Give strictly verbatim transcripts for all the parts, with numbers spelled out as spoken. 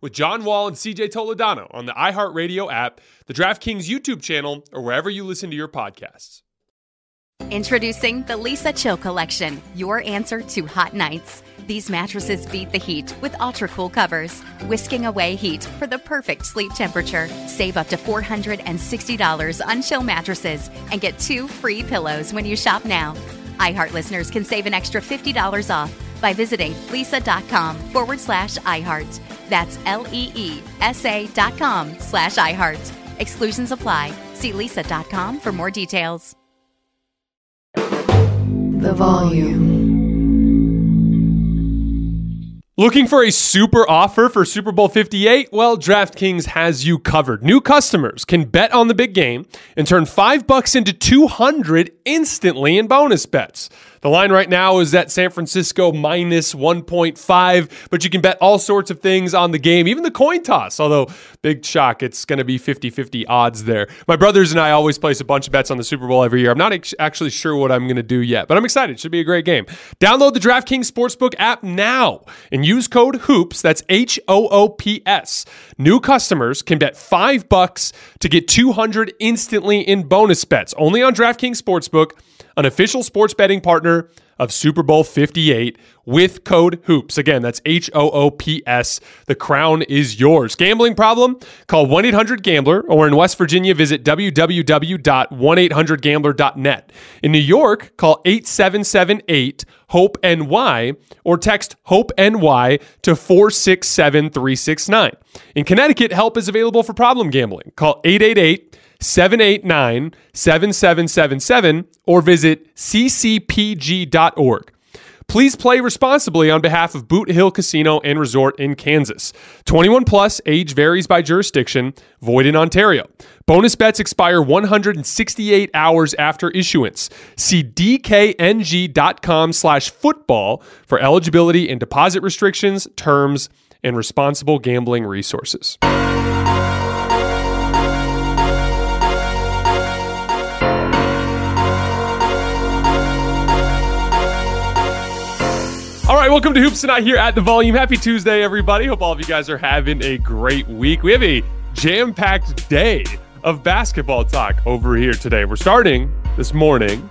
with John Wall and C J Toledano on the iHeartRadio app, the DraftKings YouTube channel, or wherever you listen to your podcasts. Introducing the Lisa Chill Collection, your answer to hot nights. These mattresses beat the heat with ultra-cool covers, whisking away heat for the perfect sleep temperature. Save up to four hundred sixty dollars on Chill mattresses and get two free pillows when you shop now. iHeart listeners can save an extra fifty dollars off by visiting lisa.com forward slash iHeart. That's L-E-E-S-A dot com slash iHeart. Exclusions apply. See lisa dot com for more details. The volume. Looking for a super offer for Super Bowl fifty-eight? Well, DraftKings has you covered. New customers can bet on the big game and turn five bucks into two hundred instantly in bonus bets. The line right now is at San Francisco minus one point five, but you can bet all sorts of things on the game, even the coin toss, although big shock, it's going to be fifty-fifty odds there. My brothers and I always place a bunch of bets on the Super Bowl every year. I'm not ex- actually sure what I'm going to do yet, but I'm excited. It should be a great game. Download the DraftKings Sportsbook app now and use code HOOPS, that's H O O P S. New customers can bet five bucks to get two hundred instantly in bonus bets, only on DraftKings Sportsbook, an official sports betting partner of Super Bowl fifty-eight with code HOOPS. Again, that's H O O P S. The crown is yours. Gambling problem? Call one eight hundred gambler or in West Virginia, visit w w w dot one eight hundred gambler dot net. In New York, call eight seven seven eight HOPE N Y or text HOPE N Y to four six seven three six nine. In Connecticut, help is available for problem gambling. Call eight eight eight seven eight nine seven seven seven seven or visit c c p g dot org. Please play responsibly on behalf of Boot Hill Casino and Resort in Kansas. twenty-one plus, age varies by jurisdiction, void in Ontario. Bonus bets expire one hundred sixty-eight hours after issuance. See dkng.com slash football for eligibility and deposit restrictions, terms, and responsible gambling resources. All right, welcome to Hoops Tonight here at The Volume. Happy Tuesday, everybody. Hope all of you guys are having a great week. We have a jam-packed day of basketball talk over here today. We're starting this morning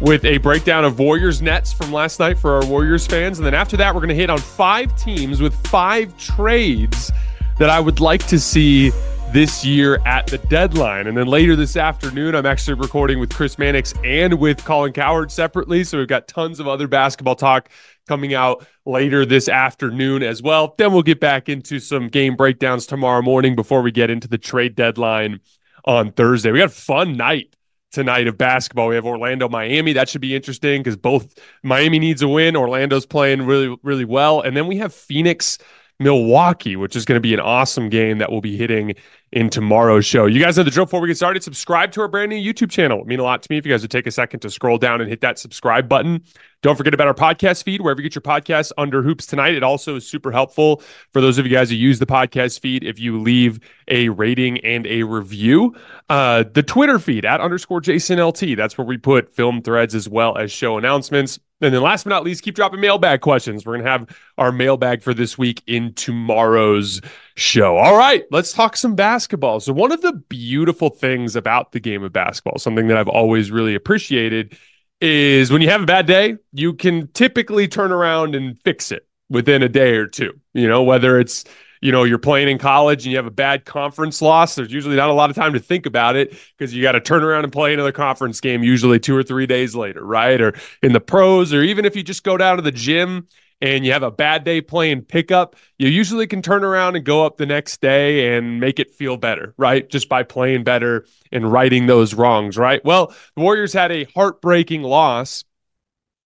with a breakdown of Warriors Nets from last night for our Warriors fans. And then after that, we're going to hit on five teams with five trades that I would like to see this year at the deadline. And then later this afternoon, I'm actually recording with Chris Mannix and with Colin Cowherd separately. So we've got tons of other basketball talk coming out later this afternoon as well. Then we'll get back into some game breakdowns tomorrow morning before we get into the trade deadline on Thursday. We got a fun night tonight of basketball. We have Orlando, Miami. That should be interesting because both Miami needs a win. Orlando's playing really, really well. And then we have Phoenix, Milwaukee, which is going to be an awesome game that we'll be hitting in tomorrow's show. You guys know the drill. Before we get started, subscribe to our brand new YouTube channel. It would mean a lot to me if you guys would take a second to scroll down and hit that subscribe button. Don't forget about our podcast feed, wherever you get your podcasts under Hoops Tonight. It also is super helpful for those of you guys who use the podcast feed if you leave a rating and a review. Uh, the Twitter feed, at underscore Jason L T. That's where we put film threads as well as show announcements. And then last but not least, keep dropping mailbag questions. We're going to have our mailbag for this week in tomorrow's show. All right, let's talk some basketball. So one of the beautiful things about the game of basketball, something that I've always really appreciated, is when you have a bad day, you can typically turn around and fix it within a day or two. You know, whether it's you know, you're playing in college and you have a bad conference loss, there's usually not a lot of time to think about it because you got to turn around and play another conference game usually two or three days later, right? Or in the pros, or even if you just go down to the gym and you have a bad day playing pickup, you usually can turn around and go up the next day and make it feel better, right? Just by playing better and righting those wrongs, right? Well, the Warriors had a heartbreaking loss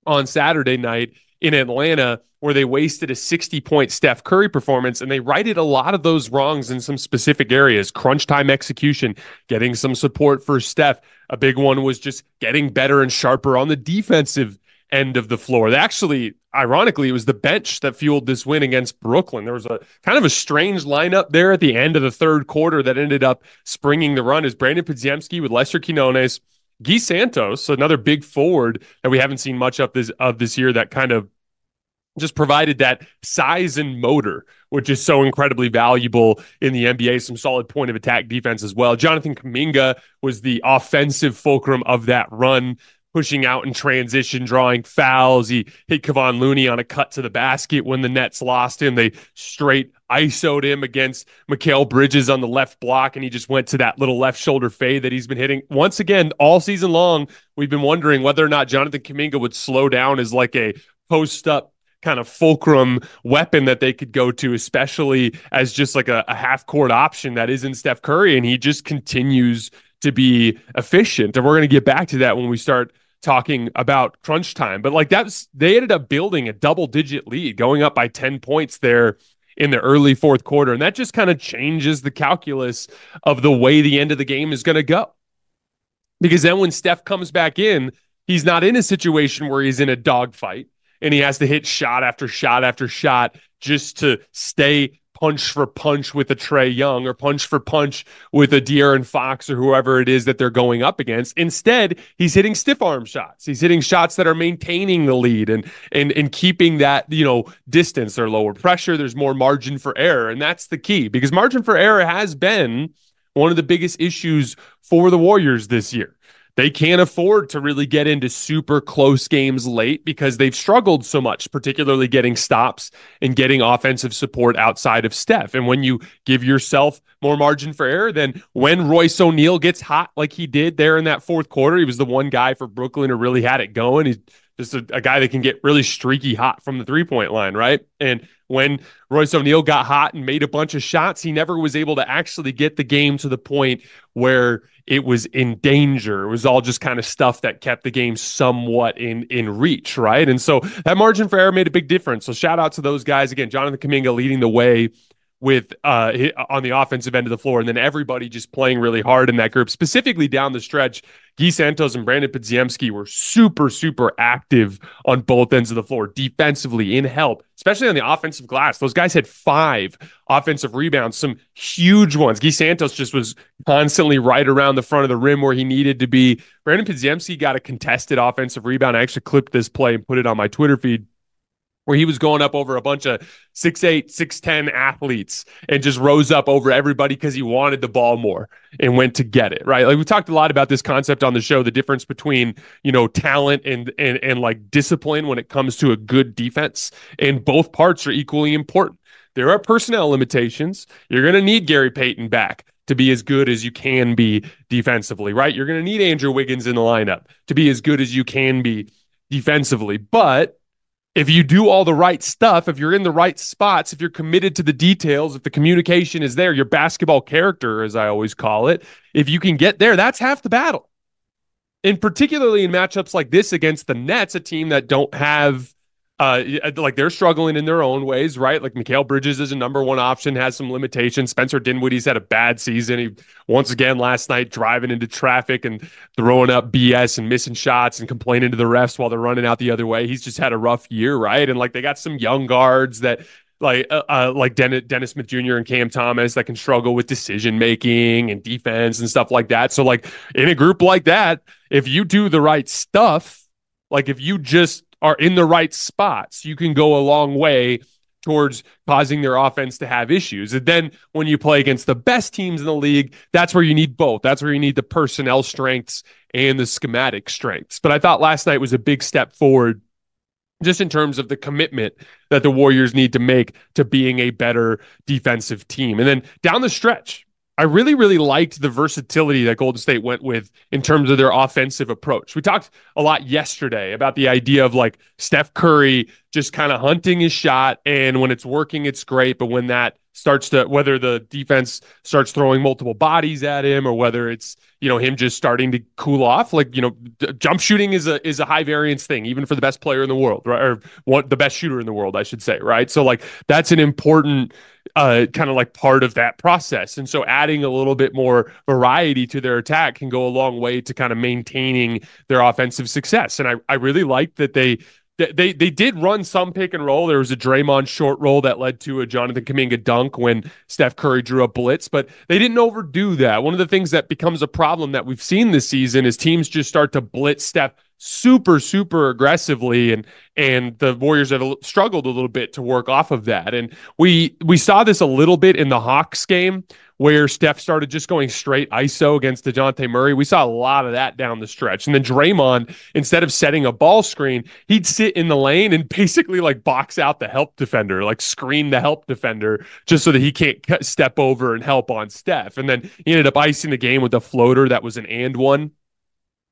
on Saturday night in Atlanta, where they wasted a sixty-point Steph Curry performance, and they righted a lot of those wrongs in some specific areas. Crunch time execution, getting some support for Steph. A big one was just getting better and sharper on the defensive end of the floor. They actually, ironically, it was the bench that fueled this win against Brooklyn. There was a kind of a strange lineup there at the end of the third quarter that ended up springing the run, as Brandon Podziemski with Lester Quinones, Guy Santos, another big forward that we haven't seen much of this of this year, that kind of just provided that size and motor, which is so incredibly valuable in the N B A. Some solid point of attack defense as well. Jonathan Kuminga was the offensive fulcrum of that run, pushing out in transition, drawing fouls. He hit Kevon Looney on a cut to the basket when the Nets lost him. They straight I S O'd him against Mikal Bridges on the left block, and he just went to that little left shoulder fade that he's been hitting. Once again, all season long, we've been wondering whether or not Jonathan Kuminga would slow down as like a post-up kind of fulcrum weapon that they could go to, especially as just like a, a half-court option that isn't Steph Curry, and he just continues to be efficient. And we're going to get back to that when we start talking about crunch time. But like that's, they ended up building a double-digit lead, going up by ten points there in the early fourth quarter. And that just kind of changes the calculus of the way the end of the game is going to go. Because then when Steph comes back in, he's not in a situation where he's in a dogfight and he has to hit shot after shot after shot just to stay punch for punch with a Trae Young or punch for punch with a De'Aaron Fox or whoever it is that they're going up against. Instead, he's hitting stiff arm shots. He's hitting shots that are maintaining the lead and and and keeping that, you know, distance or lower pressure. There's more margin for error. And that's the key, because margin for error has been one of the biggest issues for the Warriors this year. They can't afford to really get into super close games late because they've struggled so much, particularly getting stops and getting offensive support outside of Steph. And when you give yourself more margin for error, then when Royce O'Neal gets hot like he did there in that fourth quarter, he was the one guy for Brooklyn who really had it going. He's just a, a guy that can get really streaky hot from the three-point line, right? And when Royce O'Neal got hot and made a bunch of shots, he never was able to actually get the game to the point where it was in danger. It was all just kind of stuff that kept the game somewhat in, in reach, right? And so that margin for error made a big difference. So shout out to those guys. Again, Jonathan Kuminga leading the way with uh, on the offensive end of the floor, and then everybody just playing really hard in that group, specifically down the stretch. Guy Santos and Brandon Podziemski were super, super active on both ends of the floor, defensively, in help, especially on the offensive glass. Those guys had five offensive rebounds, some huge ones. Guy Santos just was constantly right around the front of the rim where he needed to be. Brandon Podziemski got a contested offensive rebound. I actually clipped this play and put it on my Twitter feed, where he was going up over a bunch of six eight, six ten athletes and just rose up over everybody because he wanted the ball more and went to get it, right? Like, we talked a lot about this concept on the show, the difference between, you know, talent and and and like discipline when it comes to a good defense, and both parts are equally important. There are personnel limitations. You're going to need Gary Payton back to be as good as you can be defensively, right? You're going to need Andrew Wiggins in the lineup to be as good as you can be defensively, but if you do all the right stuff, if you're in the right spots, if you're committed to the details, if the communication is there, your basketball character, as I always call it, if you can get there, that's half the battle. And particularly in matchups like this against the Nets, a team that don't have, uh, like they're struggling in their own ways, right? Like Mikal Bridges is a number one option, has some limitations. Spencer Dinwiddie's had a bad season. He, once again, last night, driving into traffic and throwing up B S and missing shots and complaining to the refs while they're running out the other way. He's just had a rough year, right? And like they got some young guards that like uh, uh, like Den- Dennis Smith Junior and Cam Thomas that can struggle with decision-making and defense and stuff like that. So like in a group like that, if you do the right stuff, like if you just are in the right spots, you can go a long way towards causing their offense to have issues. And then when you play against the best teams in the league, that's where you need both. That's where you need the personnel strengths and the schematic strengths. But I thought last night was a big step forward just in terms of the commitment that the Warriors need to make to being a better defensive team. And then down the stretch, I really, really liked the versatility that Golden State went with in terms of their offensive approach. We talked a lot yesterday about the idea of like Steph Curry just kind of hunting his shot. And when it's working, it's great. But when that starts to, whether the defense starts throwing multiple bodies at him or whether it's, you know, him just starting to cool off, like, you know, d- jump shooting is a, is a high variance thing, even for the best player in the world, right? Or one, the best shooter in the world, I should say. Right. So like, that's an important uh, kind of like part of that process. And so adding a little bit more variety to their attack can go a long way to kind of maintaining their offensive success. And I, I really liked that they, They they did run some pick and roll. There was a Draymond short roll that led to a Jonathan Kuminga dunk when Steph Curry drew a blitz, but they didn't overdo that. One of the things that becomes a problem that we've seen this season is teams just start to blitz Steph super, super aggressively, and and the Warriors have struggled a little bit to work off of that. And we we saw this a little bit in the Hawks game where Steph started just going straight I S O against DeJounte Murray. We saw a lot of that down the stretch. And then Draymond, instead of setting a ball screen, he'd sit in the lane and basically like box out the help defender, like screen the help defender just so that he can't step over and help on Steph. And then he ended up icing the game with a floater that was an and one,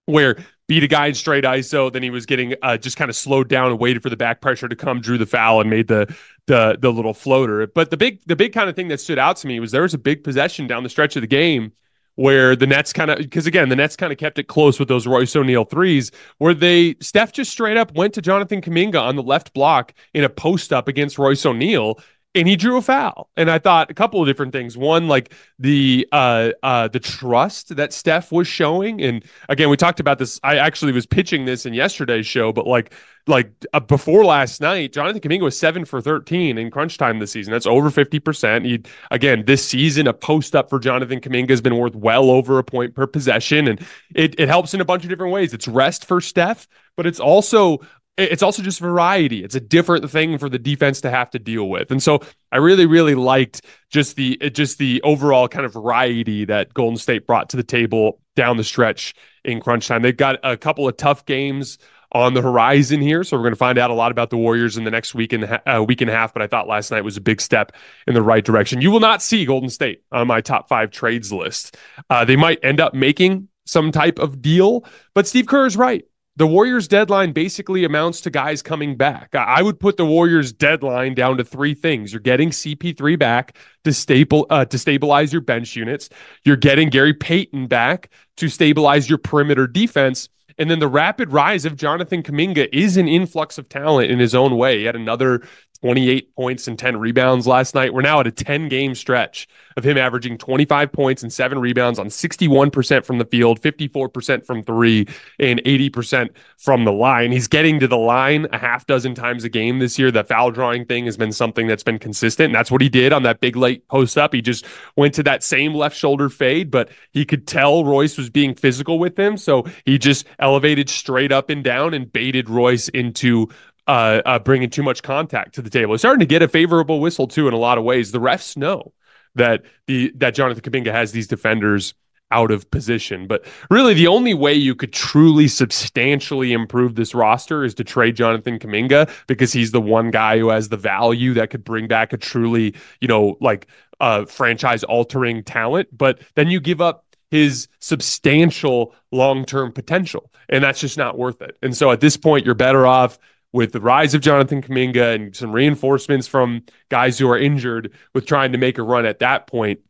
where beat a guy in straight I S O, then he was getting uh, just kind of slowed down and waited for the back pressure to come, drew the foul, and made the the the little floater. But the big the big kind of thing that stood out to me was there was a big possession down the stretch of the game where the Nets kind of, because again, the Nets kind of kept it close with those Royce O'Neal threes, where they, Steph just straight up went to Jonathan Kuminga on the left block in a post up against Royce O'Neal, and he drew a foul. And I thought a couple of different things. One, like the uh, uh, the trust that Steph was showing. And again, we talked about this. I actually was pitching this in yesterday's show, but like like uh, before last night, Jonathan Kuminga was seven for thirteen in crunch time this season. That's over fifty percent. He, again, this season, a post-up for Jonathan Kuminga has been worth well over a point per possession. And it, it helps in a bunch of different ways. It's rest for Steph, but it's also... It's also just variety. It's a different thing for the defense to have to deal with. And so I really, really liked just the just the overall kind of variety that Golden State brought to the table down the stretch in crunch time. They've got a couple of tough games on the horizon here, so we're going to find out a lot about the Warriors in the next week and uh, week and a half, but I thought last night was a big step in the right direction. You will not see Golden State on my top five trades list. Uh, they might end up making some type of deal, but Steve Kerr is right. The Warriors' deadline basically amounts to guys coming back. I would put the Warriors' deadline down to three things. You're getting C P three back to staple uh, to stabilize your bench units. You're getting Gary Payton back to stabilize your perimeter defense. And then the rapid rise of Jonathan Kuminga is an influx of talent in his own way. He had another twenty-eight points and ten rebounds last night. We're now at a ten-game stretch of him averaging twenty-five points and seven rebounds on sixty-one percent from the field, fifty-four percent from three, and eighty percent from the line. He's getting to the line a half dozen times a game this year. The foul drawing thing has been something that's been consistent, and that's what he did on that big late post-up. He just went to that same left shoulder fade, but he could tell Royce was being physical with him, so he just elevated straight up and down and baited Royce into uh, uh, bringing too much contact to the table. He's starting to get a favorable whistle, too, in a lot of ways. The refs know that the that Jonathan Kuminga has these defenders out of position. But really, the only way you could truly substantially improve this roster is to trade Jonathan Kuminga, because he's the one guy who has the value that could bring back a truly, you know, like uh, franchise-altering talent. But then you give up his substantial long-term potential, and that's just not worth it. And so at this point, you're better off with the rise of Jonathan Kuminga and some reinforcements from guys who are injured, with trying to make a run at that point.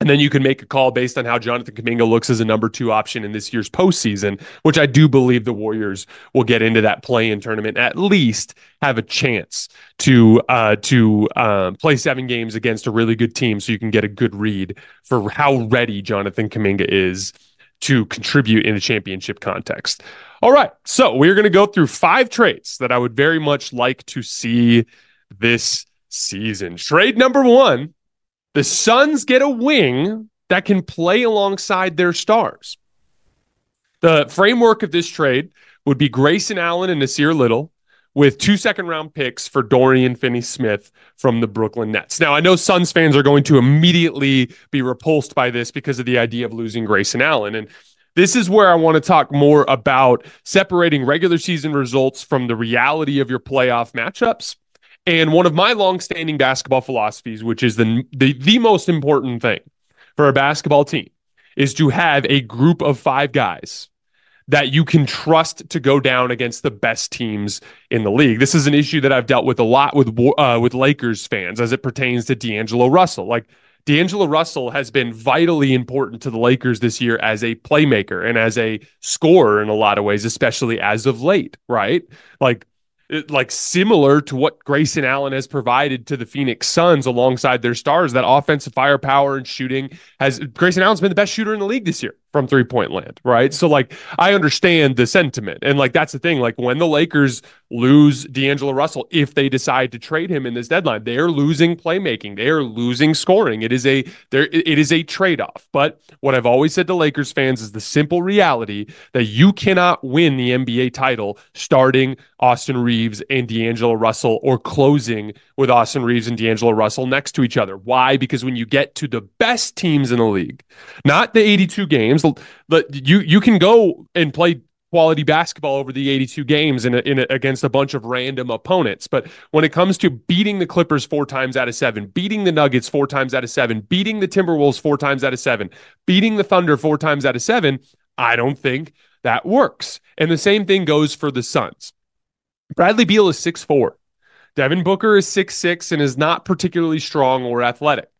And then you can make a call based on how Jonathan Kuminga looks as a number two option in this year's postseason, which I do believe the Warriors will get into that play-in tournament, at least have a chance to uh, to um, play seven games against a really good team, so you can get a good read for how ready Jonathan Kuminga is to contribute in a championship context. All right, so we're going to go through five trades that I would very much like to see this season. Trade number one, the Suns get a wing that can play alongside their stars. The framework of this trade would be Grayson Allen and Nasir Little, with two second-round picks for Dorian Finney-Smith from the Brooklyn Nets. Now, I know Suns fans are going to immediately be repulsed by this because of the idea of losing Grayson Allen, and This is where I want to talk more about separating regular season results from the reality of your playoff matchups. And one of my longstanding basketball philosophies, which is the, the the most important thing for a basketball team, is to have a group of five guys that you can trust to go down against the best teams in the league. This is an issue that I've dealt with a lot with uh, with Lakers fans as it pertains to D'Angelo Russell. Like, D'Angelo Russell has been vitally important to the Lakers this year as a playmaker and as a scorer in a lot of ways, especially as of late, right? Like, like similar to what Grayson Allen has provided to the Phoenix Suns alongside their stars, that offensive firepower and shooting has Grayson Allen's been the best shooter in the league this year from three point land. Right. So like, I understand the sentiment, and like, that's the thing. Like, when the Lakers lose D'Angelo Russell, if they decide to trade him in this deadline, they are losing playmaking. They are losing scoring. It is a, there, it is a trade-off. But what I've always said to Lakers fans is the simple reality that you cannot win the N B A title starting Austin Reeves and D'Angelo Russell, or closing with Austin Reeves and D'Angelo Russell next to each other. Why? Because when you get to the best teams in the league, not the eighty-two games, but you you can go and play quality basketball over the eighty-two games in a, in a, against a bunch of random opponents. But when it comes to beating the Clippers four times out of seven, beating the Nuggets four times out of seven, beating the Timberwolves four times out of seven, beating the Thunder four times out of seven, I don't think that works. And the same thing goes for the Suns. Bradley Beal is six foot four. Devin Booker is six foot six and is not particularly strong or athletic.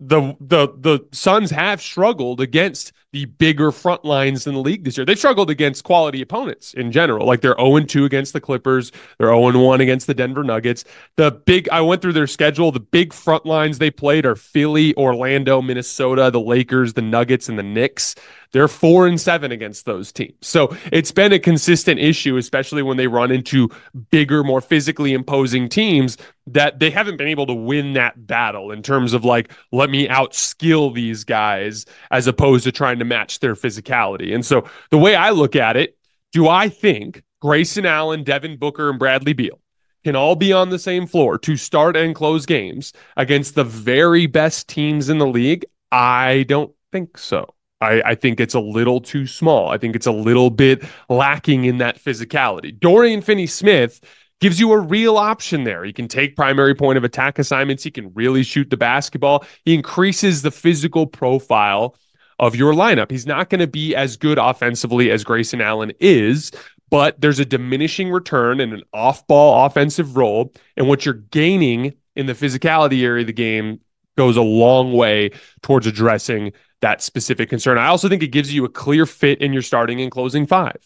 The the the Suns have struggled against the bigger front lines in the league this year. They've struggled against quality opponents in general. Like, they're zero and two against the Clippers. They're zero and one against the Denver Nuggets. The big I went through their schedule. The big front lines they played are Philly, Orlando, Minnesota, the Lakers, the Nuggets, and the Knicks. They're four and seven against those teams. So it's been a consistent issue, especially when they run into bigger, more physically imposing teams, that they haven't been able to win that battle in terms of like, let me outskill these guys as opposed to trying to match their physicality. And so the way I look at it, do I think Grayson Allen, Devin Booker, and Bradley Beal can all be on the same floor to start and close games against the very best teams in the league? I don't think so. I, I think it's a little too small. I think it's a little bit lacking in that physicality. Dorian Finney-Smith gives you a real option there. He can take primary point of attack assignments. He can really shoot the basketball. He increases the physical profile of your lineup. He's not going to be as good offensively as Grayson Allen is, but there's a diminishing return and an off-ball offensive role. And what you're gaining in the physicality area of the game goes a long way towards addressing that specific concern. I also think it gives you a clear fit in your starting and closing five.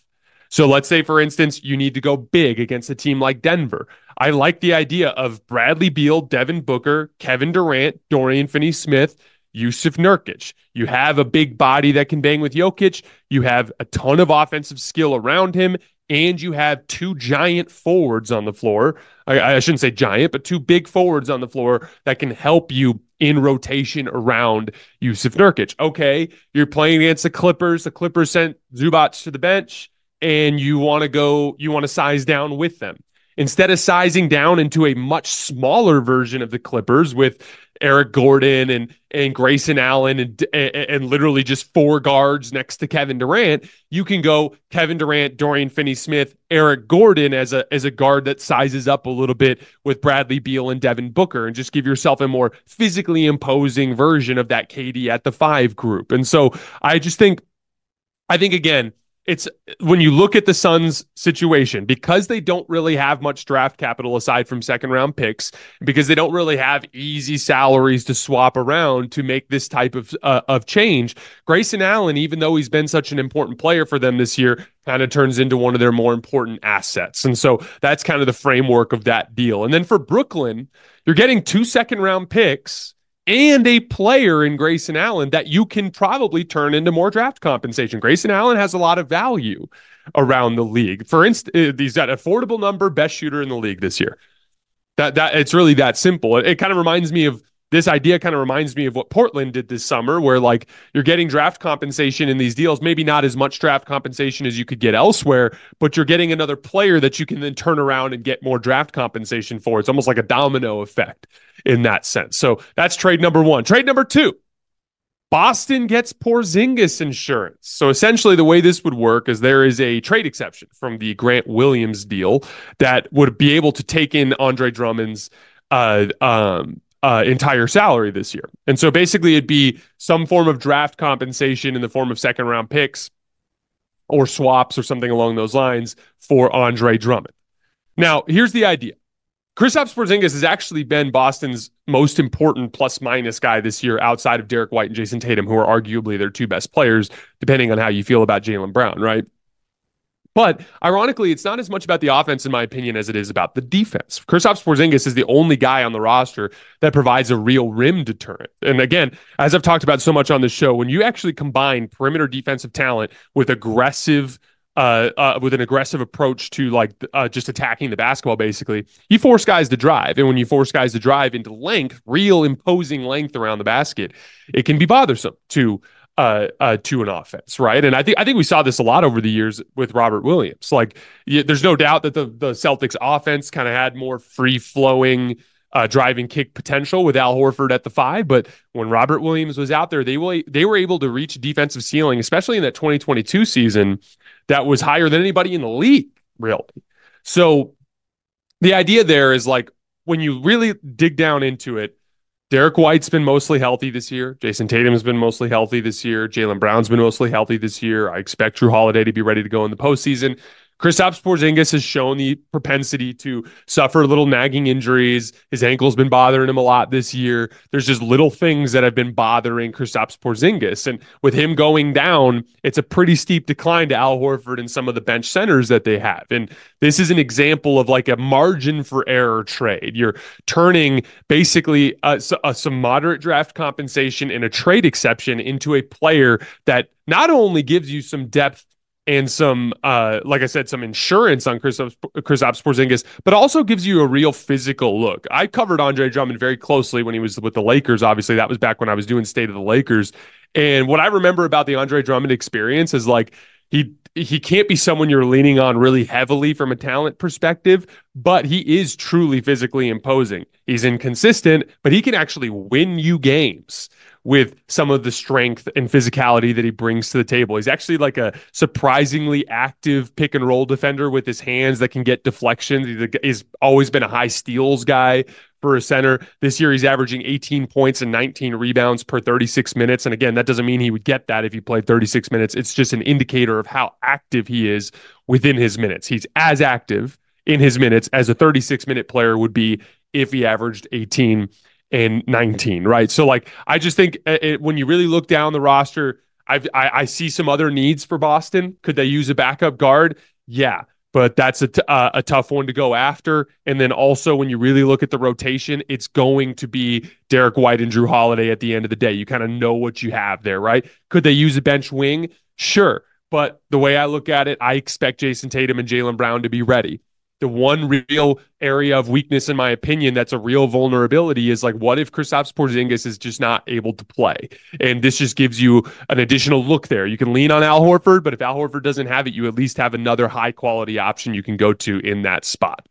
So let's say, for instance, you need to go big against a team like Denver. I like the idea of Bradley Beal, Devin Booker, Kevin Durant, Dorian Finney-Smith, Yusuf Nurkic. You have a big body that can bang with Jokic. You have a ton of offensive skill around him. And you have two giant forwards on the floor. I, I shouldn't say giant, but two big forwards on the floor that can help you in rotation around Yusuf Nurkic. Okay, you're playing against the Clippers. The Clippers sent Zubac to the bench, and you want to go, you want to size down with them. Instead of sizing down into a much smaller version of the Clippers with Eric Gordon and and Grayson Allen and, and and literally just four guards next to Kevin Durant, you can go Kevin Durant, Dorian Finney-Smith, Eric Gordon as a as a guard that sizes up a little bit with Bradley Beal and Devin Booker, and just give yourself a more physically imposing version of that K D at the five group. And so I just think, I think again, it's when you look at the Suns' situation, because they don't really have much draft capital aside from second round picks, because they don't really have easy salaries to swap around to make this type of uh, of change. Grayson Allen, even though he's been such an important player for them this year, kind of turns into one of their more important assets. And so that's kind of the framework of that deal. And then for Brooklyn, you're getting two second round picks and a player in Grayson Allen that you can probably turn into more draft compensation. Grayson Allen has a lot of value around the league. For instance, he's that affordable number, best shooter in the league this year. That that it's really that simple. It, it kind of reminds me of this idea. Kind of reminds me of what Portland did this summer, where like you're getting draft compensation in these deals. Maybe not as much draft compensation as you could get elsewhere, but you're getting another player that you can then turn around and get more draft compensation for. It's almost like a domino effect in that sense. So that's trade number one. Trade number two, Boston gets Porzingis insurance. So essentially the way this would work is there is a trade exception from the Grant Williams deal that would be able to take in Andre Drummond's uh, um, uh, entire salary this year. And so basically it'd be some form of draft compensation in the form of second round picks or swaps or something along those lines for Andre Drummond. Now, here's the idea. Kristaps Porzingis has actually been Boston's most important plus-minus guy this year outside of Derek White and Jason Tatum, who are arguably their two best players, depending on how you feel about Jaylen Brown, right? But ironically, it's not as much about the offense, in my opinion, as it is about the defense. Kristaps Porzingis is the only guy on the roster that provides a real rim deterrent. And again, as I've talked about so much on the show, when you actually combine perimeter defensive talent with aggressive Uh, uh, with an aggressive approach to like uh, just attacking the basketball, basically, you force guys to drive. And when you force guys to drive into length, real imposing length around the basket, it can be bothersome to uh, uh, to an offense, right? And I think I think we saw this a lot over the years with Robert Williams. Like, you, there's no doubt that the, the Celtics offense kind of had more free-flowing uh, driving kick potential with Al Horford at the five. But when Robert Williams was out there, they, will, they were able to reach a defensive ceiling, especially in that twenty twenty-two season, that was higher than anybody in the league, really. So the idea there is, like, when you really dig down into it, Derek White's been mostly healthy this year. Jason Tatum's been mostly healthy this year. Jaylen Brown's been mostly healthy this year. I expect Jrue Holiday to be ready to go in the postseason. Kristaps Porzingis has shown the propensity to suffer little nagging injuries. His ankle's been bothering him a lot this year. There's just little things that have been bothering Kristaps Porzingis. And with him going down, it's a pretty steep decline to Al Horford and some of the bench centers that they have. And this is an example of like a margin for error trade. You're turning basically a, a, some moderate draft compensation and a trade exception into a player that not only gives you some depth and some, uh, like I said, some insurance on Kristaps Porzingis, but also gives you a real physical look. I covered Andre Drummond very closely when he was with the Lakers. Obviously, that was back when I was doing State of the Lakers. And what I remember about the Andre Drummond experience is, like, he he can't be someone you're leaning on really heavily from a talent perspective, but he is truly physically imposing. He's inconsistent, but he can actually win you games with some of the strength and physicality that he brings to the table. He's actually like a surprisingly active pick and roll defender with his hands that can get deflections. He's always been a high steals guy for a center. This year, he's averaging eighteen points and nineteen rebounds per thirty-six minutes. And again, that doesn't mean he would get that if he played thirty-six minutes. It's just an indicator of how active he is within his minutes. He's as active in his minutes as a thirty-six minute player would be if he averaged eighteen and nineteen, right? So, like, I just think it, when you really look down the roster, I've, I I see some other needs for Boston. Could they use a backup guard? Yeah. But that's a, t- uh, a tough one to go after. And then also, when you really look at the rotation, it's going to be Derek White and Jrue Holiday at the end of the day. You kind of know what you have there, right? Could they use a bench wing? Sure. But the way I look at it, I expect Jason Tatum and Jaylen Brown to be ready. The one real area of weakness, in my opinion, that's a real vulnerability is, like, what if Kristaps Porzingis is just not able to play? And this just gives you an additional look there. You can lean on Al Horford, but if Al Horford doesn't have it, you at least have another high-quality option you can go to in that spot.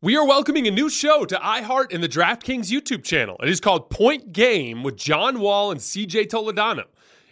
We are welcoming a new show to iHeart and the DraftKings YouTube channel. It is called Point Game with John Wall and C J Toledano.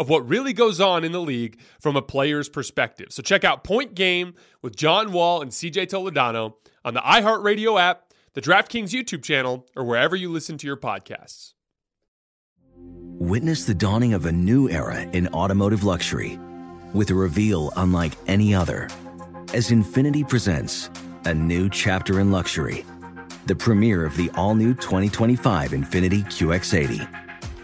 of what really goes on in the league from a player's perspective. So check out Point Game with John Wall and C J Toledano on the iHeartRadio app, the DraftKings YouTube channel, or wherever you listen to your podcasts. Witness the dawning of a new era in automotive luxury with a reveal unlike any other as Infinity presents a new chapter in luxury, the premiere of the all-new twenty twenty-five Infinity Q X eighty.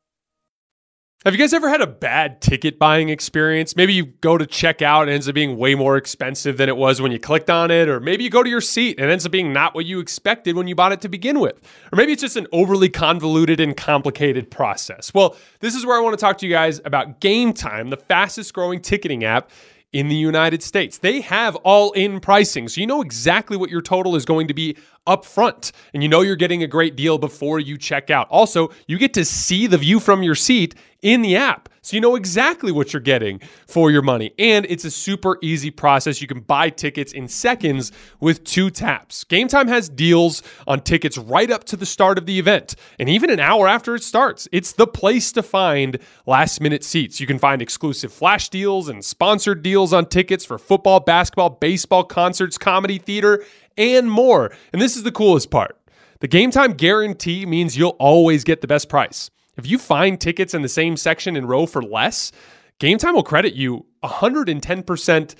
Have you guys ever had a bad ticket buying experience? Maybe you go to check out and it ends up being way more expensive than it was when you clicked on it. Or maybe you go to your seat and it ends up being not what you expected when you bought it to begin with. Or maybe it's just an overly convoluted and complicated process. Well, this is where I want to talk to you guys about Game Time, the fastest growing ticketing app in the United States. They have all-in pricing, so you know exactly what your total is going to be up front, and you know you're getting a great deal before you check out. Also, you get to see the view from your seat in the app, so you know exactly what you're getting for your money, and it's a super easy process. You can buy tickets in seconds with two taps. Game Time has deals on tickets right up to the start of the event, and even an hour after it starts. It's the place to find last-minute seats. You can find exclusive flash deals and sponsored deals on tickets for football, basketball, baseball, concerts, comedy, theater, and more. And this is the coolest part. The Game Time guarantee means you'll always get the best price. If you find tickets in the same section and row for less, Game Time will credit you one hundred ten percent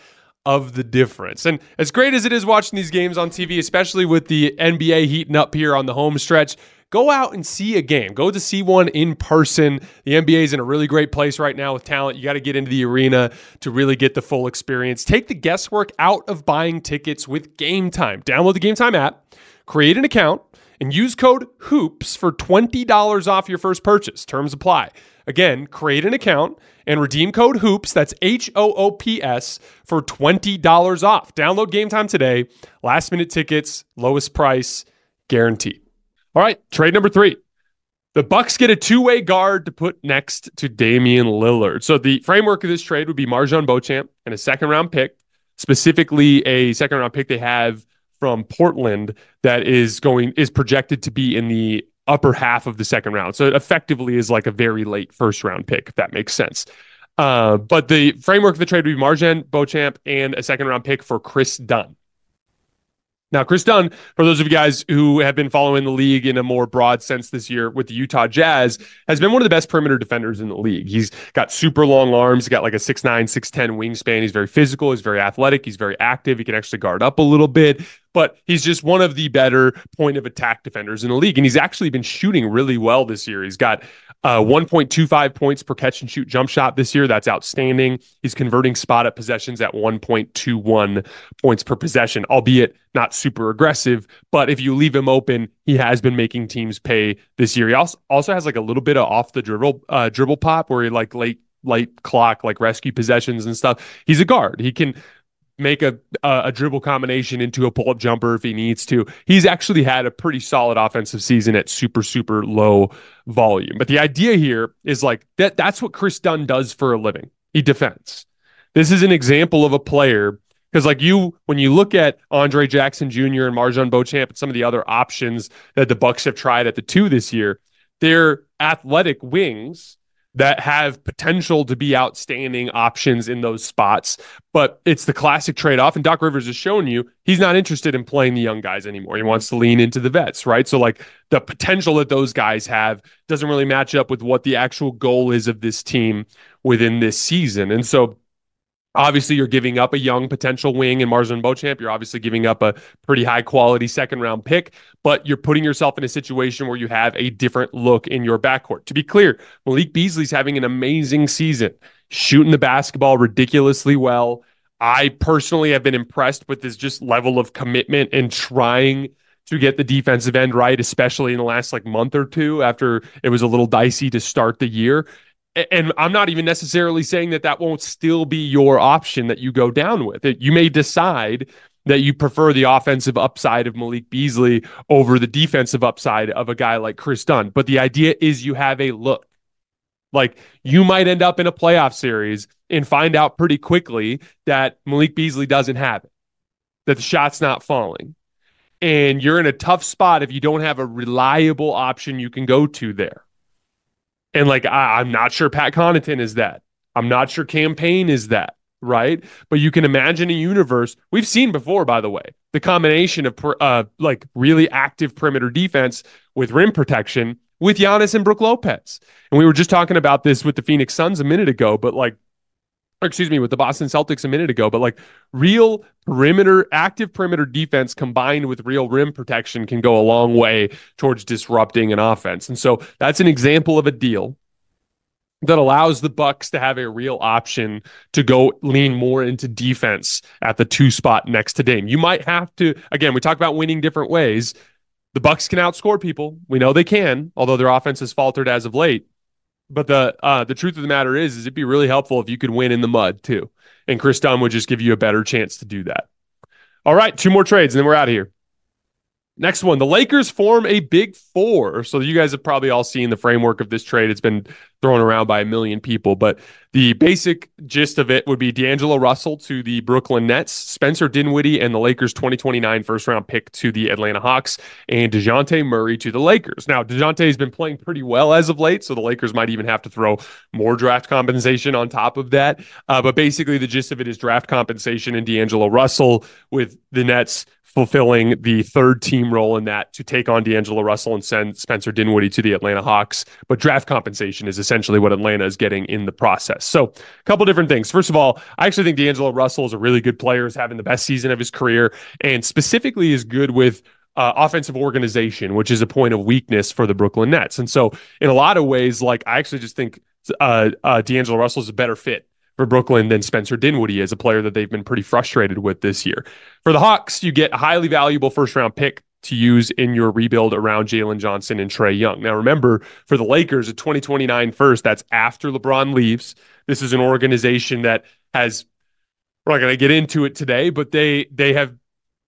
of the difference. And as great as it is watching these games on T V, especially with the N B A heating up here on the home stretch, go out and see a game. Go to see one in person. The N B A is in a really great place right now with talent. You got to get into the arena to really get the full experience. Take the guesswork out of buying tickets with Game Time. Download the Game Time app, create an account, and use code HOOPS for twenty dollars off your first purchase. Terms apply. Again, create an account and redeem code HOOPS, that's H O O P S, for twenty dollars off. Download Game Time today. Last-minute tickets, lowest price, guaranteed. All right, trade number three. The Bucks get a two-way guard to put next to Damian Lillard. So the framework of this trade would be Marjon Beauchamp and a second-round pick, specifically a second-round pick they have from Portland that is going is projected to be in the upper half of the second round. So it effectively is like a very late first-round pick, if that makes sense. Uh, but the framework of the trade would be Marjon Beauchamp and a second-round pick for Chris Dunn. Now, Chris Dunn, for those of you guys who have been following the league in a more broad sense this year with the Utah Jazz, has been one of the best perimeter defenders in the league. He's got super long arms. He's got like a six nine, six ten wingspan. He's very physical. He's very athletic. He's very active. He can actually guard up a little bit. But he's just one of the better point of attack defenders in the league. And he's actually been shooting really well this year. He's got uh, one point two five points per catch and shoot jump shot this year. That's outstanding. He's converting spot up possessions at one point two one points per possession, albeit not super aggressive. But if you leave him open, he has been making teams pay this year. He also, also has like a little bit of off the dribble, uh, dribble pop where he like late, late clock, like rescue possessions and stuff. He's a guard. He can make a uh, a dribble combination into a pull-up jumper if he needs to. He's actually had a pretty solid offensive season at super, super low volume. But the idea here is like that that's what Chris Dunn does for a living. He defends. This is an example of a player, because like you, when you look at Andre Jackson Junior and Marjon Beauchamp and some of the other options that the Bucks have tried at the two this year, they're athletic wings that have potential to be outstanding options in those spots. But it's the classic trade-off, and Doc Rivers has shown you he's not interested in playing the young guys anymore. He wants to lean into the vets, right? So like the potential that those guys have doesn't really match up with what the actual goal is of this team within this season. And so Obviously, you're giving up a young potential wing in Marvin Beauchamp. You're obviously giving up a pretty high-quality second-round pick, but you're putting yourself in a situation where you have a different look in your backcourt. To be clear, Malik Beasley's having an amazing season, shooting the basketball ridiculously well. I personally have been impressed with this just level of commitment and trying to get the defensive end right, especially in the last like month or two after it was a little dicey to start the year. And I'm not even necessarily saying that that won't still be your option that you go down with. You may decide that you prefer the offensive upside of Malik Beasley over the defensive upside of a guy like Chris Dunn. But the idea is you have a look. Like, you might end up in a playoff series and find out pretty quickly that Malik Beasley doesn't have it, that the shot's not falling. And you're in a tough spot if you don't have a reliable option you can go to there. And like, I, I'm not sure Pat Connaughton is that. I'm not sure Cam Payne is that, right? But you can imagine a universe we've seen before, by the way, the combination of uh, like really active perimeter defense with rim protection with Giannis and Brook Lopez. And we were just talking about this with the Phoenix Suns a minute ago, but like, or excuse me, with the Boston Celtics a minute ago, but like real perimeter, active perimeter defense combined with real rim protection can go a long way towards disrupting an offense. And so that's an example of a deal that allows the Bucks to have a real option to go lean more into defense at the two spot next to Dame. You might have to, again, we talk about winning different ways. The Bucks can outscore people. We know they can, although their offense has faltered as of late. But the uh, the truth of the matter is, is it'd be really helpful if you could win in the mud too. And Chris Dunn would just give you a better chance to do that. All right, two more trades and then we're out of here. Next one, the Lakers form a big four. So you guys have probably all seen the framework of this trade. It's been thrown around by a million people, but the basic gist of it would be D'Angelo Russell to the Brooklyn Nets, Spencer Dinwiddie and the Lakers' twenty twenty-nine first round pick to the Atlanta Hawks, and DeJounte Murray to the Lakers. Now, DeJounte has been playing pretty well as of late, so the Lakers might even have to throw more draft compensation on top of that. Uh, but basically, the gist of it is draft compensation and D'Angelo Russell, with the Nets fulfilling the third team role in that to take on D'Angelo Russell and send Spencer Dinwiddie to the Atlanta Hawks. But draft compensation is essentially what Atlanta is getting in the process. So a couple different things. First of all, I actually think D'Angelo Russell is a really good player, is having the best season of his career, and specifically is good with uh, offensive organization, which is a point of weakness for the Brooklyn Nets. And so in a lot of ways, like, I actually just think uh, uh, D'Angelo Russell is a better fit for Brooklyn than Spencer Dinwiddie is, a player that they've been pretty frustrated with this year. For the Hawks, you get a highly valuable first-round pick to use in your rebuild around Jalen Johnson and Trae Young. Now, remember, for the Lakers, a twenty twenty-nine first, that's after LeBron leaves. This is an organization that has, we're not going to get into it today, but they they have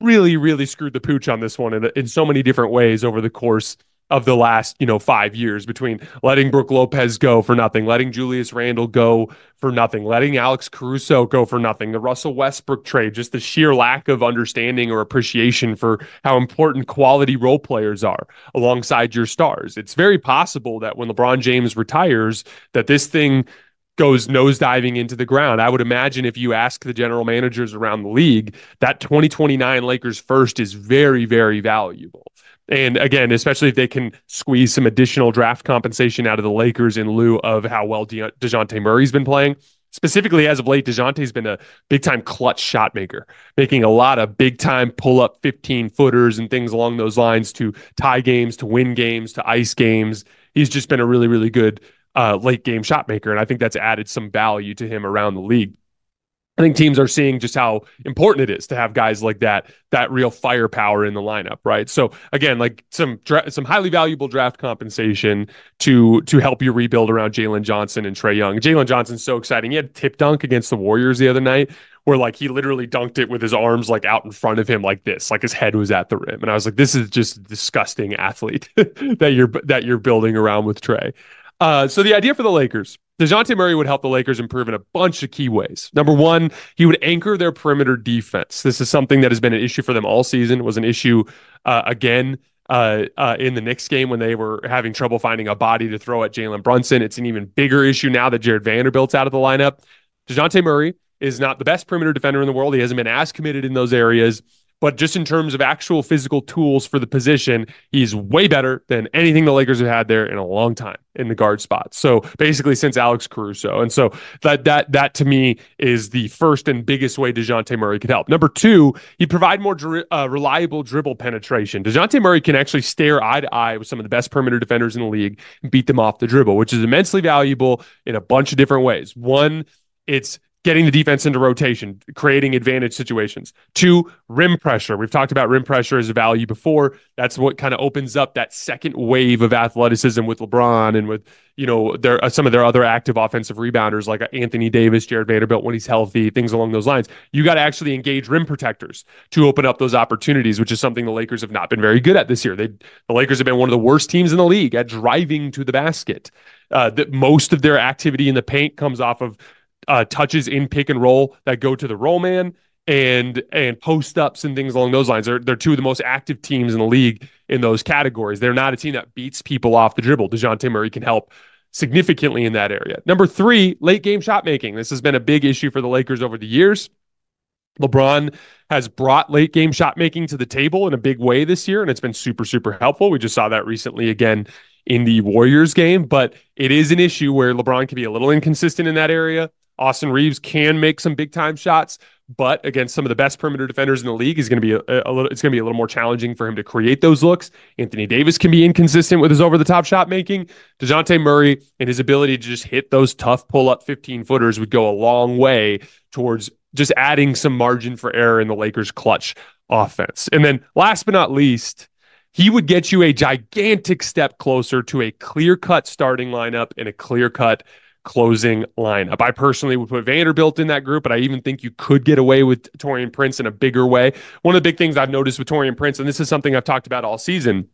really, really screwed the pooch on this one in, in so many different ways over the course of the last, you know, five years, between letting Brook Lopez go for nothing, letting Julius Randle go for nothing, letting Alex Caruso go for nothing, the Russell Westbrook trade, just the sheer lack of understanding or appreciation for how important quality role players are alongside your stars. It's very possible that when LeBron James retires, that this thing goes nosediving into the ground. I would imagine if you ask the general managers around the league, that twenty twenty-nine Lakers first is very, very valuable. And again, especially if they can squeeze some additional draft compensation out of the Lakers in lieu of how well De- DeJounte Murray's been playing. Specifically, as of late, DeJounte's been a big-time clutch shot maker, making a lot of big-time pull-up fifteen-footers and things along those lines to tie games, to win games, to ice games. He's just been a really, really good uh, late-game shot maker, and I think that's added some value to him around the league. I think teams are seeing just how important it is to have guys like that, that real firepower in the lineup, right? So again, like some dra- some highly valuable draft compensation to to help you rebuild around Jalen Johnson and Trae Young. Jalen Johnson's so exciting. He had a tip dunk against the Warriors the other night where like he literally dunked it with his arms like out in front of him like this, like his head was at the rim. And I was like, this is just a disgusting athlete that you're that you're building around with Trae. Uh, so the idea for the Lakers, DeJounte Murray would help the Lakers improve in a bunch of key ways. Number one, he would anchor their perimeter defense. This is something that has been an issue for them all season. It was an issue uh, again uh, uh, in the Knicks game when they were having trouble finding a body to throw at Jalen Brunson. It's an even bigger issue now that Jared Vanderbilt's out of the lineup. DeJounte Murray is not the best perimeter defender in the world. He hasn't been as committed in those areas. But just in terms of actual physical tools for the position, he's way better than anything the Lakers have had there in a long time in the guard spot. So basically since Alex Caruso. And so that that that to me is the first and biggest way DeJounte Murray could help. Number two, he'd provide more dri- uh, reliable dribble penetration. DeJounte Murray can actually stare eye to eye with some of the best perimeter defenders in the league and beat them off the dribble, which is immensely valuable in a bunch of different ways. One, it's getting the defense into rotation, creating advantage situations. Two, rim pressure. We've talked about rim pressure as a value before. That's what kind of opens up that second wave of athleticism with LeBron and with, you know, their, uh, some of their other active offensive rebounders like Anthony Davis, Jared Vanderbilt when he's healthy, things along those lines. You got to actually engage rim protectors to open up those opportunities, which is something the Lakers have not been very good at this year. They, the Lakers have been one of the worst teams in the league at driving to the basket. Uh, that most of their activity in the paint comes off of Uh, touches in pick and roll that go to the roll man and and post ups and things along those lines. They're, they're two of the most active teams in the league in those categories. They're not a team that beats people off the dribble. DeJounte Murray can help significantly in that area. Number three, late game shot making. This has been a big issue for the Lakers over the years. LeBron has brought late game shot making to the table in a big way this year, and it's been super, super helpful. We just saw that recently again in the Warriors game, but it is an issue where LeBron can be a little inconsistent in that area. Austin Reeves can make some big time shots, but against some of the best perimeter defenders in the league, is going to be a, a little. It's going to be a little more challenging for him to create those looks. Anthony Davis can be inconsistent with his over the top shot making. DeJounte Murray and his ability to just hit those tough pull up fifteen footers would go a long way towards just adding some margin for error in the Lakers' clutch offense. And then, last but not least, he would get you a gigantic step closer to a clear cut starting lineup and a clear cut closing lineup. I personally would put Vanderbilt in that group, but I even think you could get away with Taurean Prince in a bigger way. One of the big things I've noticed with Taurean Prince, and this is something I've talked about all season,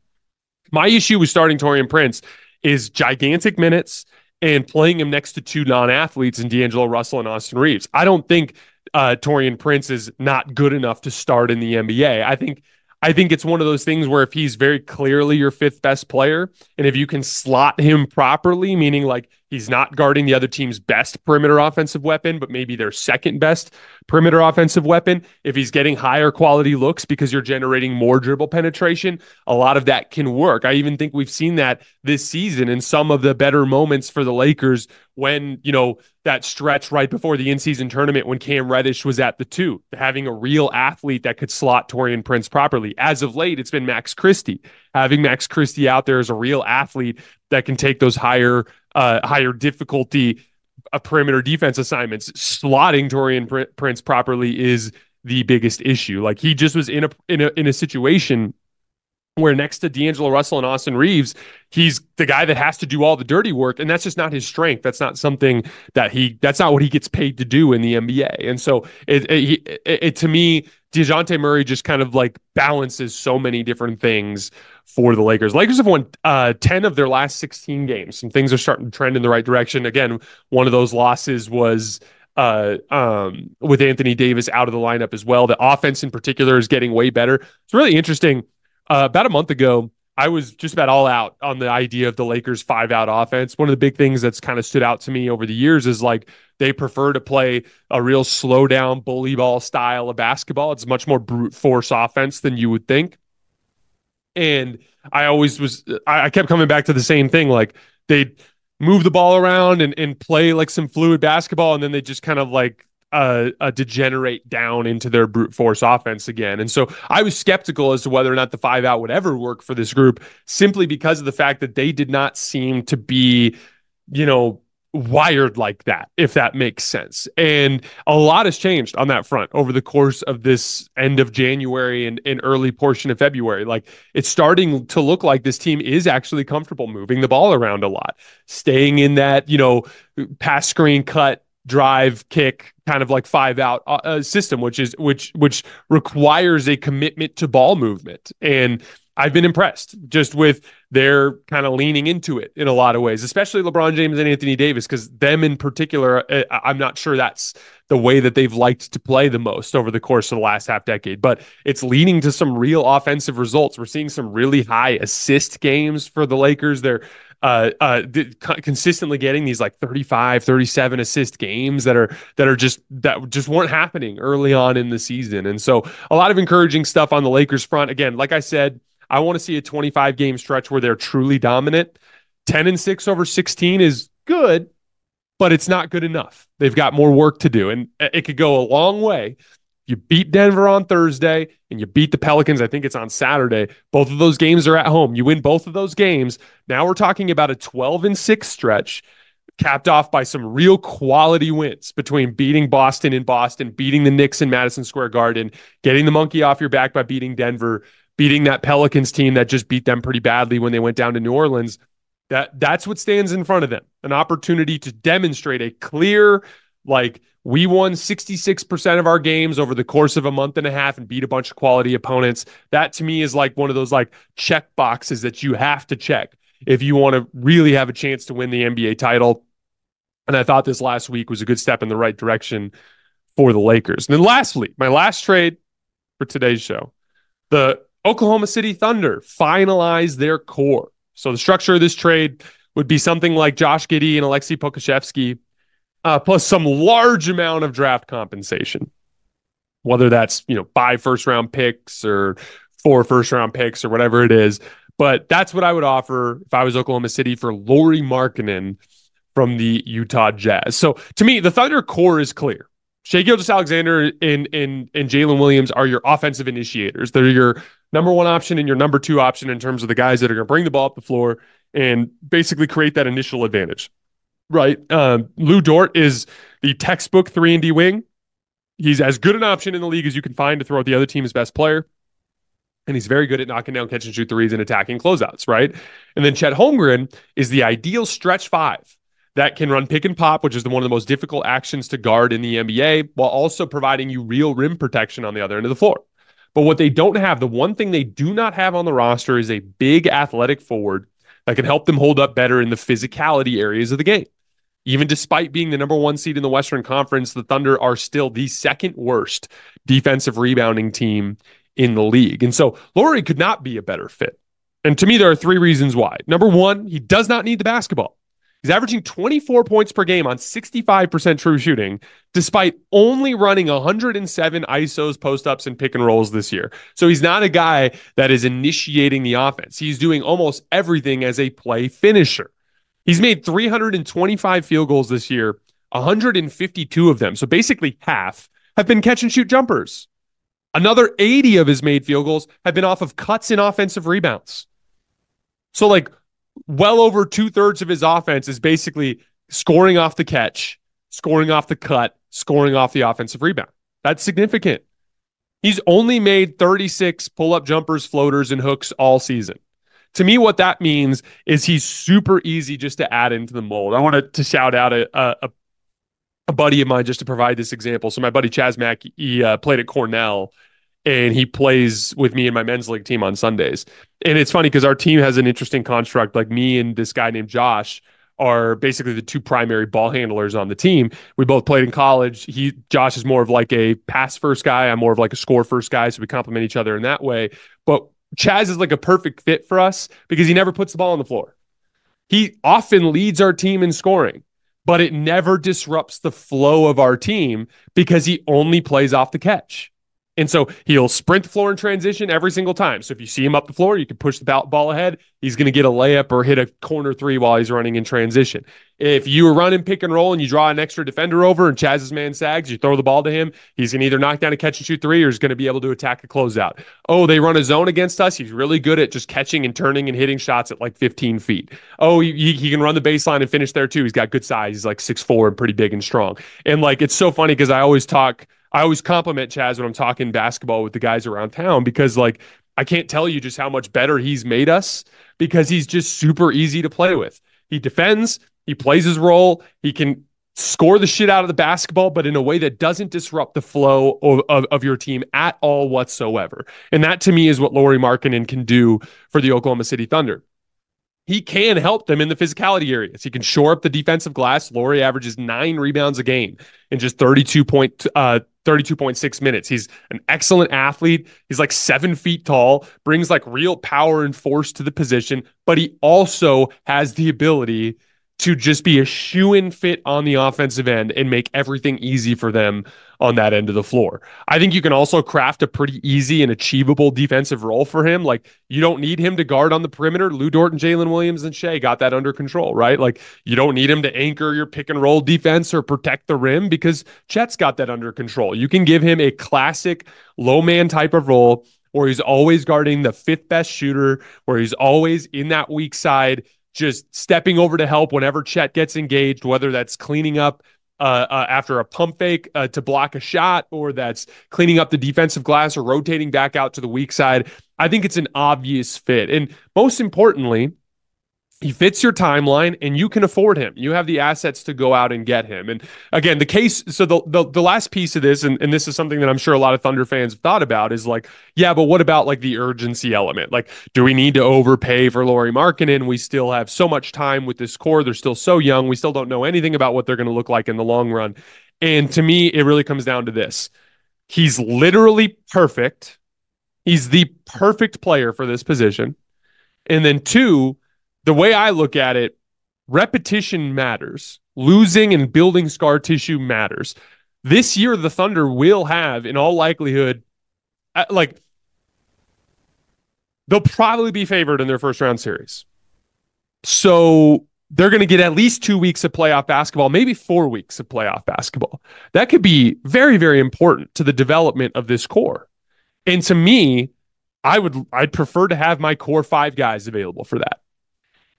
my issue with starting Taurean Prince is gigantic minutes and playing him next to two non-athletes in D'Angelo Russell and Austin Reeves. I don't think uh, Taurean Prince is not good enough to start in the N B A. I think I think it's one of those things where if he's very clearly your fifth best player, and if you can slot him properly, meaning like he's not guarding the other team's best perimeter offensive weapon, but maybe their second best perimeter offensive weapon, if he's getting higher quality looks because you're generating more dribble penetration, a lot of that can work. I even think we've seen that this season in some of the better moments for the Lakers when, you know, that stretch right before the in-season tournament when Cam Reddish was at the two, having a real athlete that could slot Taurean Prince properly. As of late, it's been Max Christie. Having Max Christie out there as a real athlete that can take those higher uh, higher difficulty uh, perimeter defense assignments, slotting Taurean Prince properly is the biggest issue. Like, he just was in a in a in a situation where next to D'Angelo Russell and Austin Reeves, he's the guy that has to do all the dirty work. And that's just not his strength. That's not something that he, that's not what he gets paid to do in the N B A. And so it, it, it, it to me, DeJounte Murray just kind of like balances so many different things for the Lakers. Lakers have won uh, ten of their last sixteen games, and things are starting to trend in the right direction. Again, one of those losses was Uh, um, with Anthony Davis out of the lineup as well. The offense in particular is getting way better. It's really interesting. Uh, about a month ago, I was just about all out on the idea of the Lakers' five-out offense. One of the big things that's kind of stood out to me over the years is like they prefer to play a real slow-down, bully ball style of basketball. It's much more brute force offense than you would think. And I always was, I, I kept coming back to the same thing. Like, they move the ball around and, and play like some fluid basketball, and then they just kind of like Uh, uh, degenerate down into their brute force offense again. And so I was skeptical as to whether or not the five out would ever work for this group, simply because of the fact that they did not seem to be, you know, wired like that, if that makes sense. And a lot has changed on that front over the course of this end of January and, and early portion of February. Like, it's starting to look like this team is actually comfortable moving the ball around a lot, staying in that, you know, pass, screen, cut, drive, kick, kind of like five out uh, system, which is which which requires a commitment to ball movement. And I've been impressed just with their kind of leaning into it in a lot of ways, especially LeBron James and Anthony Davis, because them in particular, I'm not sure that's the way that they've liked to play the most over the course of the last half decade, but it's leading to some real offensive results. We're seeing some really high assist games for the Lakers. They're uh, uh, consistently getting these like thirty-five, thirty-seven assist games that are that are just that just weren't happening early on in the season. And so a lot of encouraging stuff on the Lakers front. Again, like I said, I want to see a twenty-five game stretch where they're truly dominant. ten and six over sixteen is good, but it's not good enough. They've got more work to do, and it could go a long way. You beat Denver on Thursday and you beat the Pelicans. I think it's on Saturday. Both of those games are at home. You win both of those games. Now we're talking about a twelve and six stretch capped off by some real quality wins between beating Boston in Boston, beating the Knicks in Madison Square Garden, getting the monkey off your back by beating Denver, beating that Pelicans team that just beat them pretty badly when they went down to New Orleans. That that's what stands in front of them. An opportunity to demonstrate a clear, like, we won sixty-six percent of our games over the course of a month and a half and beat a bunch of quality opponents. That to me is like one of those like check boxes that you have to check if you want to really have a chance to win the N B A title. And I thought this last week was a good step in the right direction for the Lakers. And then lastly, my last trade for today's show, the Oklahoma City Thunder finalized their core. So the structure of this trade would be something like Josh Giddey and Alexei Pokusevsky, Uh, plus some large amount of draft compensation, whether that's, you know, five first round picks or four first round picks or whatever it is. But that's what I would offer if I was Oklahoma City for Lauri Markkanen from the Utah Jazz. So to me, the Thunder core is clear. Shai Gilgeous-Alexander and, and, and Jalen Williams are your offensive initiators. They're your number one option and your number two option in terms of the guys that are going to bring the ball up the floor and basically create that initial advantage. Right. Um, Lou Dort is the textbook three and D wing. He's as good an option in the league as you can find to throw out the other team's best player. And he's very good at knocking down catch and shoot threes and attacking closeouts. Right. And then Chet Holmgren is the ideal stretch five that can run pick and pop, which is the one of the most difficult actions to guard in the N B A, while also providing you real rim protection on the other end of the floor. But what they don't have, the one thing they do not have on the roster, is a big athletic forward that can help them hold up better in the physicality areas of the game. Even despite being the number one seed in the Western Conference, the Thunder are still the second worst defensive rebounding team in the league. And so Lauri could not be a better fit. And to me, there are three reasons why. Number one, he does not need the basketball. He's averaging twenty-four points per game on sixty-five percent true shooting, despite only running one hundred seven I S Os, post-ups, and pick and rolls this year. So he's not a guy that is initiating the offense. He's doing almost everything as a play finisher. He's made three hundred twenty-five field goals this year, one hundred fifty-two of them, so basically half, have been catch-and-shoot jumpers. Another eighty of his made field goals have been off of cuts and offensive rebounds. So, like, well over two-thirds of his offense is basically scoring off the catch, scoring off the cut, scoring off the offensive rebound. That's significant. He's only made thirty-six pull-up jumpers, floaters, and hooks all season. To me, what that means is he's super easy just to add into the mold. I wanted to shout out a a, a buddy of mine just to provide this example. So my buddy Chaz Mack, he uh, played at Cornell, and he plays with me in my men's league team on Sundays. And it's funny because our team has an interesting construct. Like, me and this guy named Josh are basically the two primary ball handlers on the team. We both played in college. He, Josh is more of like a pass-first guy. I'm more of like a score-first guy, so we complement each other in that way. But Chaz is like a perfect fit for us because he never puts the ball on the floor. He often leads our team in scoring, but it never disrupts the flow of our team because he only plays off the catch. And so he'll sprint the floor in transition every single time. So if you see him up the floor, you can push the ball ahead. He's going to get a layup or hit a corner three while he's running in transition. If you were running pick and roll and you draw an extra defender over and Chaz's man sags, you throw the ball to him, he's going to either knock down a catch and shoot three or he's going to be able to attack a closeout. Oh, they run a zone against us. He's really good at just catching and turning and hitting shots at like fifteen feet. Oh, he, he can run the baseline and finish there too. He's got good size. He's like six foot four and pretty big and strong. And like, it's so funny because I always talk... I always compliment Chaz when I'm talking basketball with the guys around town because, like, I can't tell you just how much better he's made us because he's just super easy to play with. He defends, he plays his role, he can score the shit out of the basketball, but in a way that doesn't disrupt the flow of, of, of your team at all whatsoever. And that, to me, is what Lauri Markkanen can do for the Oklahoma City Thunder. he can help them in the physicality areas. He can shore up the defensive glass. Lauri averages nine rebounds a game in just thirty-two point, uh, thirty-two point six minutes. He's an excellent athlete. He's like seven feet tall, brings like real power and force to the position, but he also has the ability to just be a shoe-in fit on the offensive end and make everything easy for them on that end of the floor. I think you can also craft a pretty easy and achievable defensive role for him. Like, you don't need him to guard on the perimeter. Lou Dort and Jalen Williams and Shea got that under control, right? Like, you don't need him to anchor your pick and roll defense or protect the rim because Chet's got that under control. You can give him a classic low man type of role where he's always guarding the fifth best shooter, where he's always in that weak side, just stepping over to help whenever Chet gets engaged, whether that's cleaning up uh, uh, after a pump fake uh, to block a shot, or that's cleaning up the defensive glass or rotating back out to the weak side. I think it's an obvious fit. And most importantly, he fits your timeline and you can afford him. You have the assets to go out and get him. And again, the case, so the the, the last piece of this, and, and this is something that I'm sure a lot of Thunder fans have thought about, is like, yeah, but what about like the urgency element? Like, do we need to overpay for Lauri Markkanen? We still have so much time with this core. They're still so young. We still don't know anything about what they're going to look like in the long run. And to me, it really comes down to this. He's literally perfect. He's the perfect player for this position. And then two, the way I look at it, repetition matters. Losing and building scar tissue matters. This year, the Thunder will have, in all likelihood, like, they'll probably be favored in their first round series. So they're going to get at least two weeks of playoff basketball, maybe four weeks of playoff basketball. That could be very, very important to the development of this core. And to me, I would, I'd prefer to have my core five guys available for that.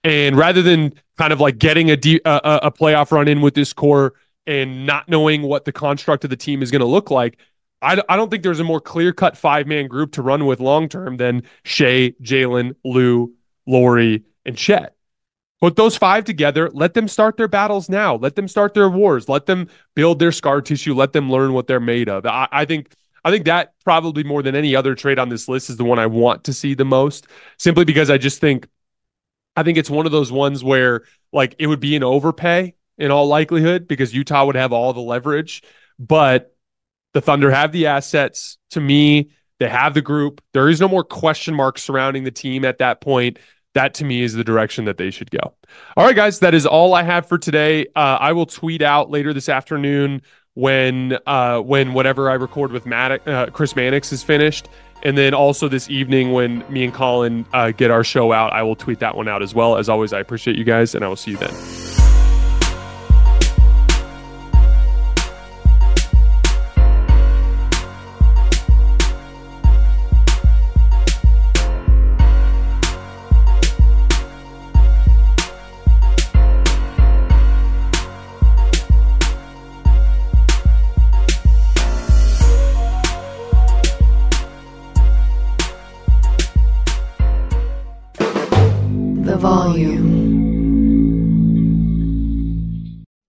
And rather than kind of like getting a de- uh, a playoff run in with this core and not knowing what the construct of the team is going to look like, I, d- I don't think there's a more clear-cut five-man group to run with long-term than Shea, Jalen, Lou, Lauri, and Chet. Put those five together. Let them start their battles now. Let them start their wars. Let them build their scar tissue. Let them learn what they're made of. I, I think... I think that probably more than any other trade on this list is the one I want to see the most, simply because I just think, I think it's one of those ones where like it would be an overpay in all likelihood because Utah would have all the leverage, but the Thunder have the assets. To me, they have the group. There is no more question marks surrounding the team at that point. That to me is the direction that they should go. All right, guys, that is all I have for today. Uh, I will tweet out later this afternoon when uh, when whatever I record with Maddox, uh, Chris Mannix is finished. And then also this evening when me and Colin uh, get our show out, I will tweet that one out as well. As always, I appreciate you guys, and I will see you then.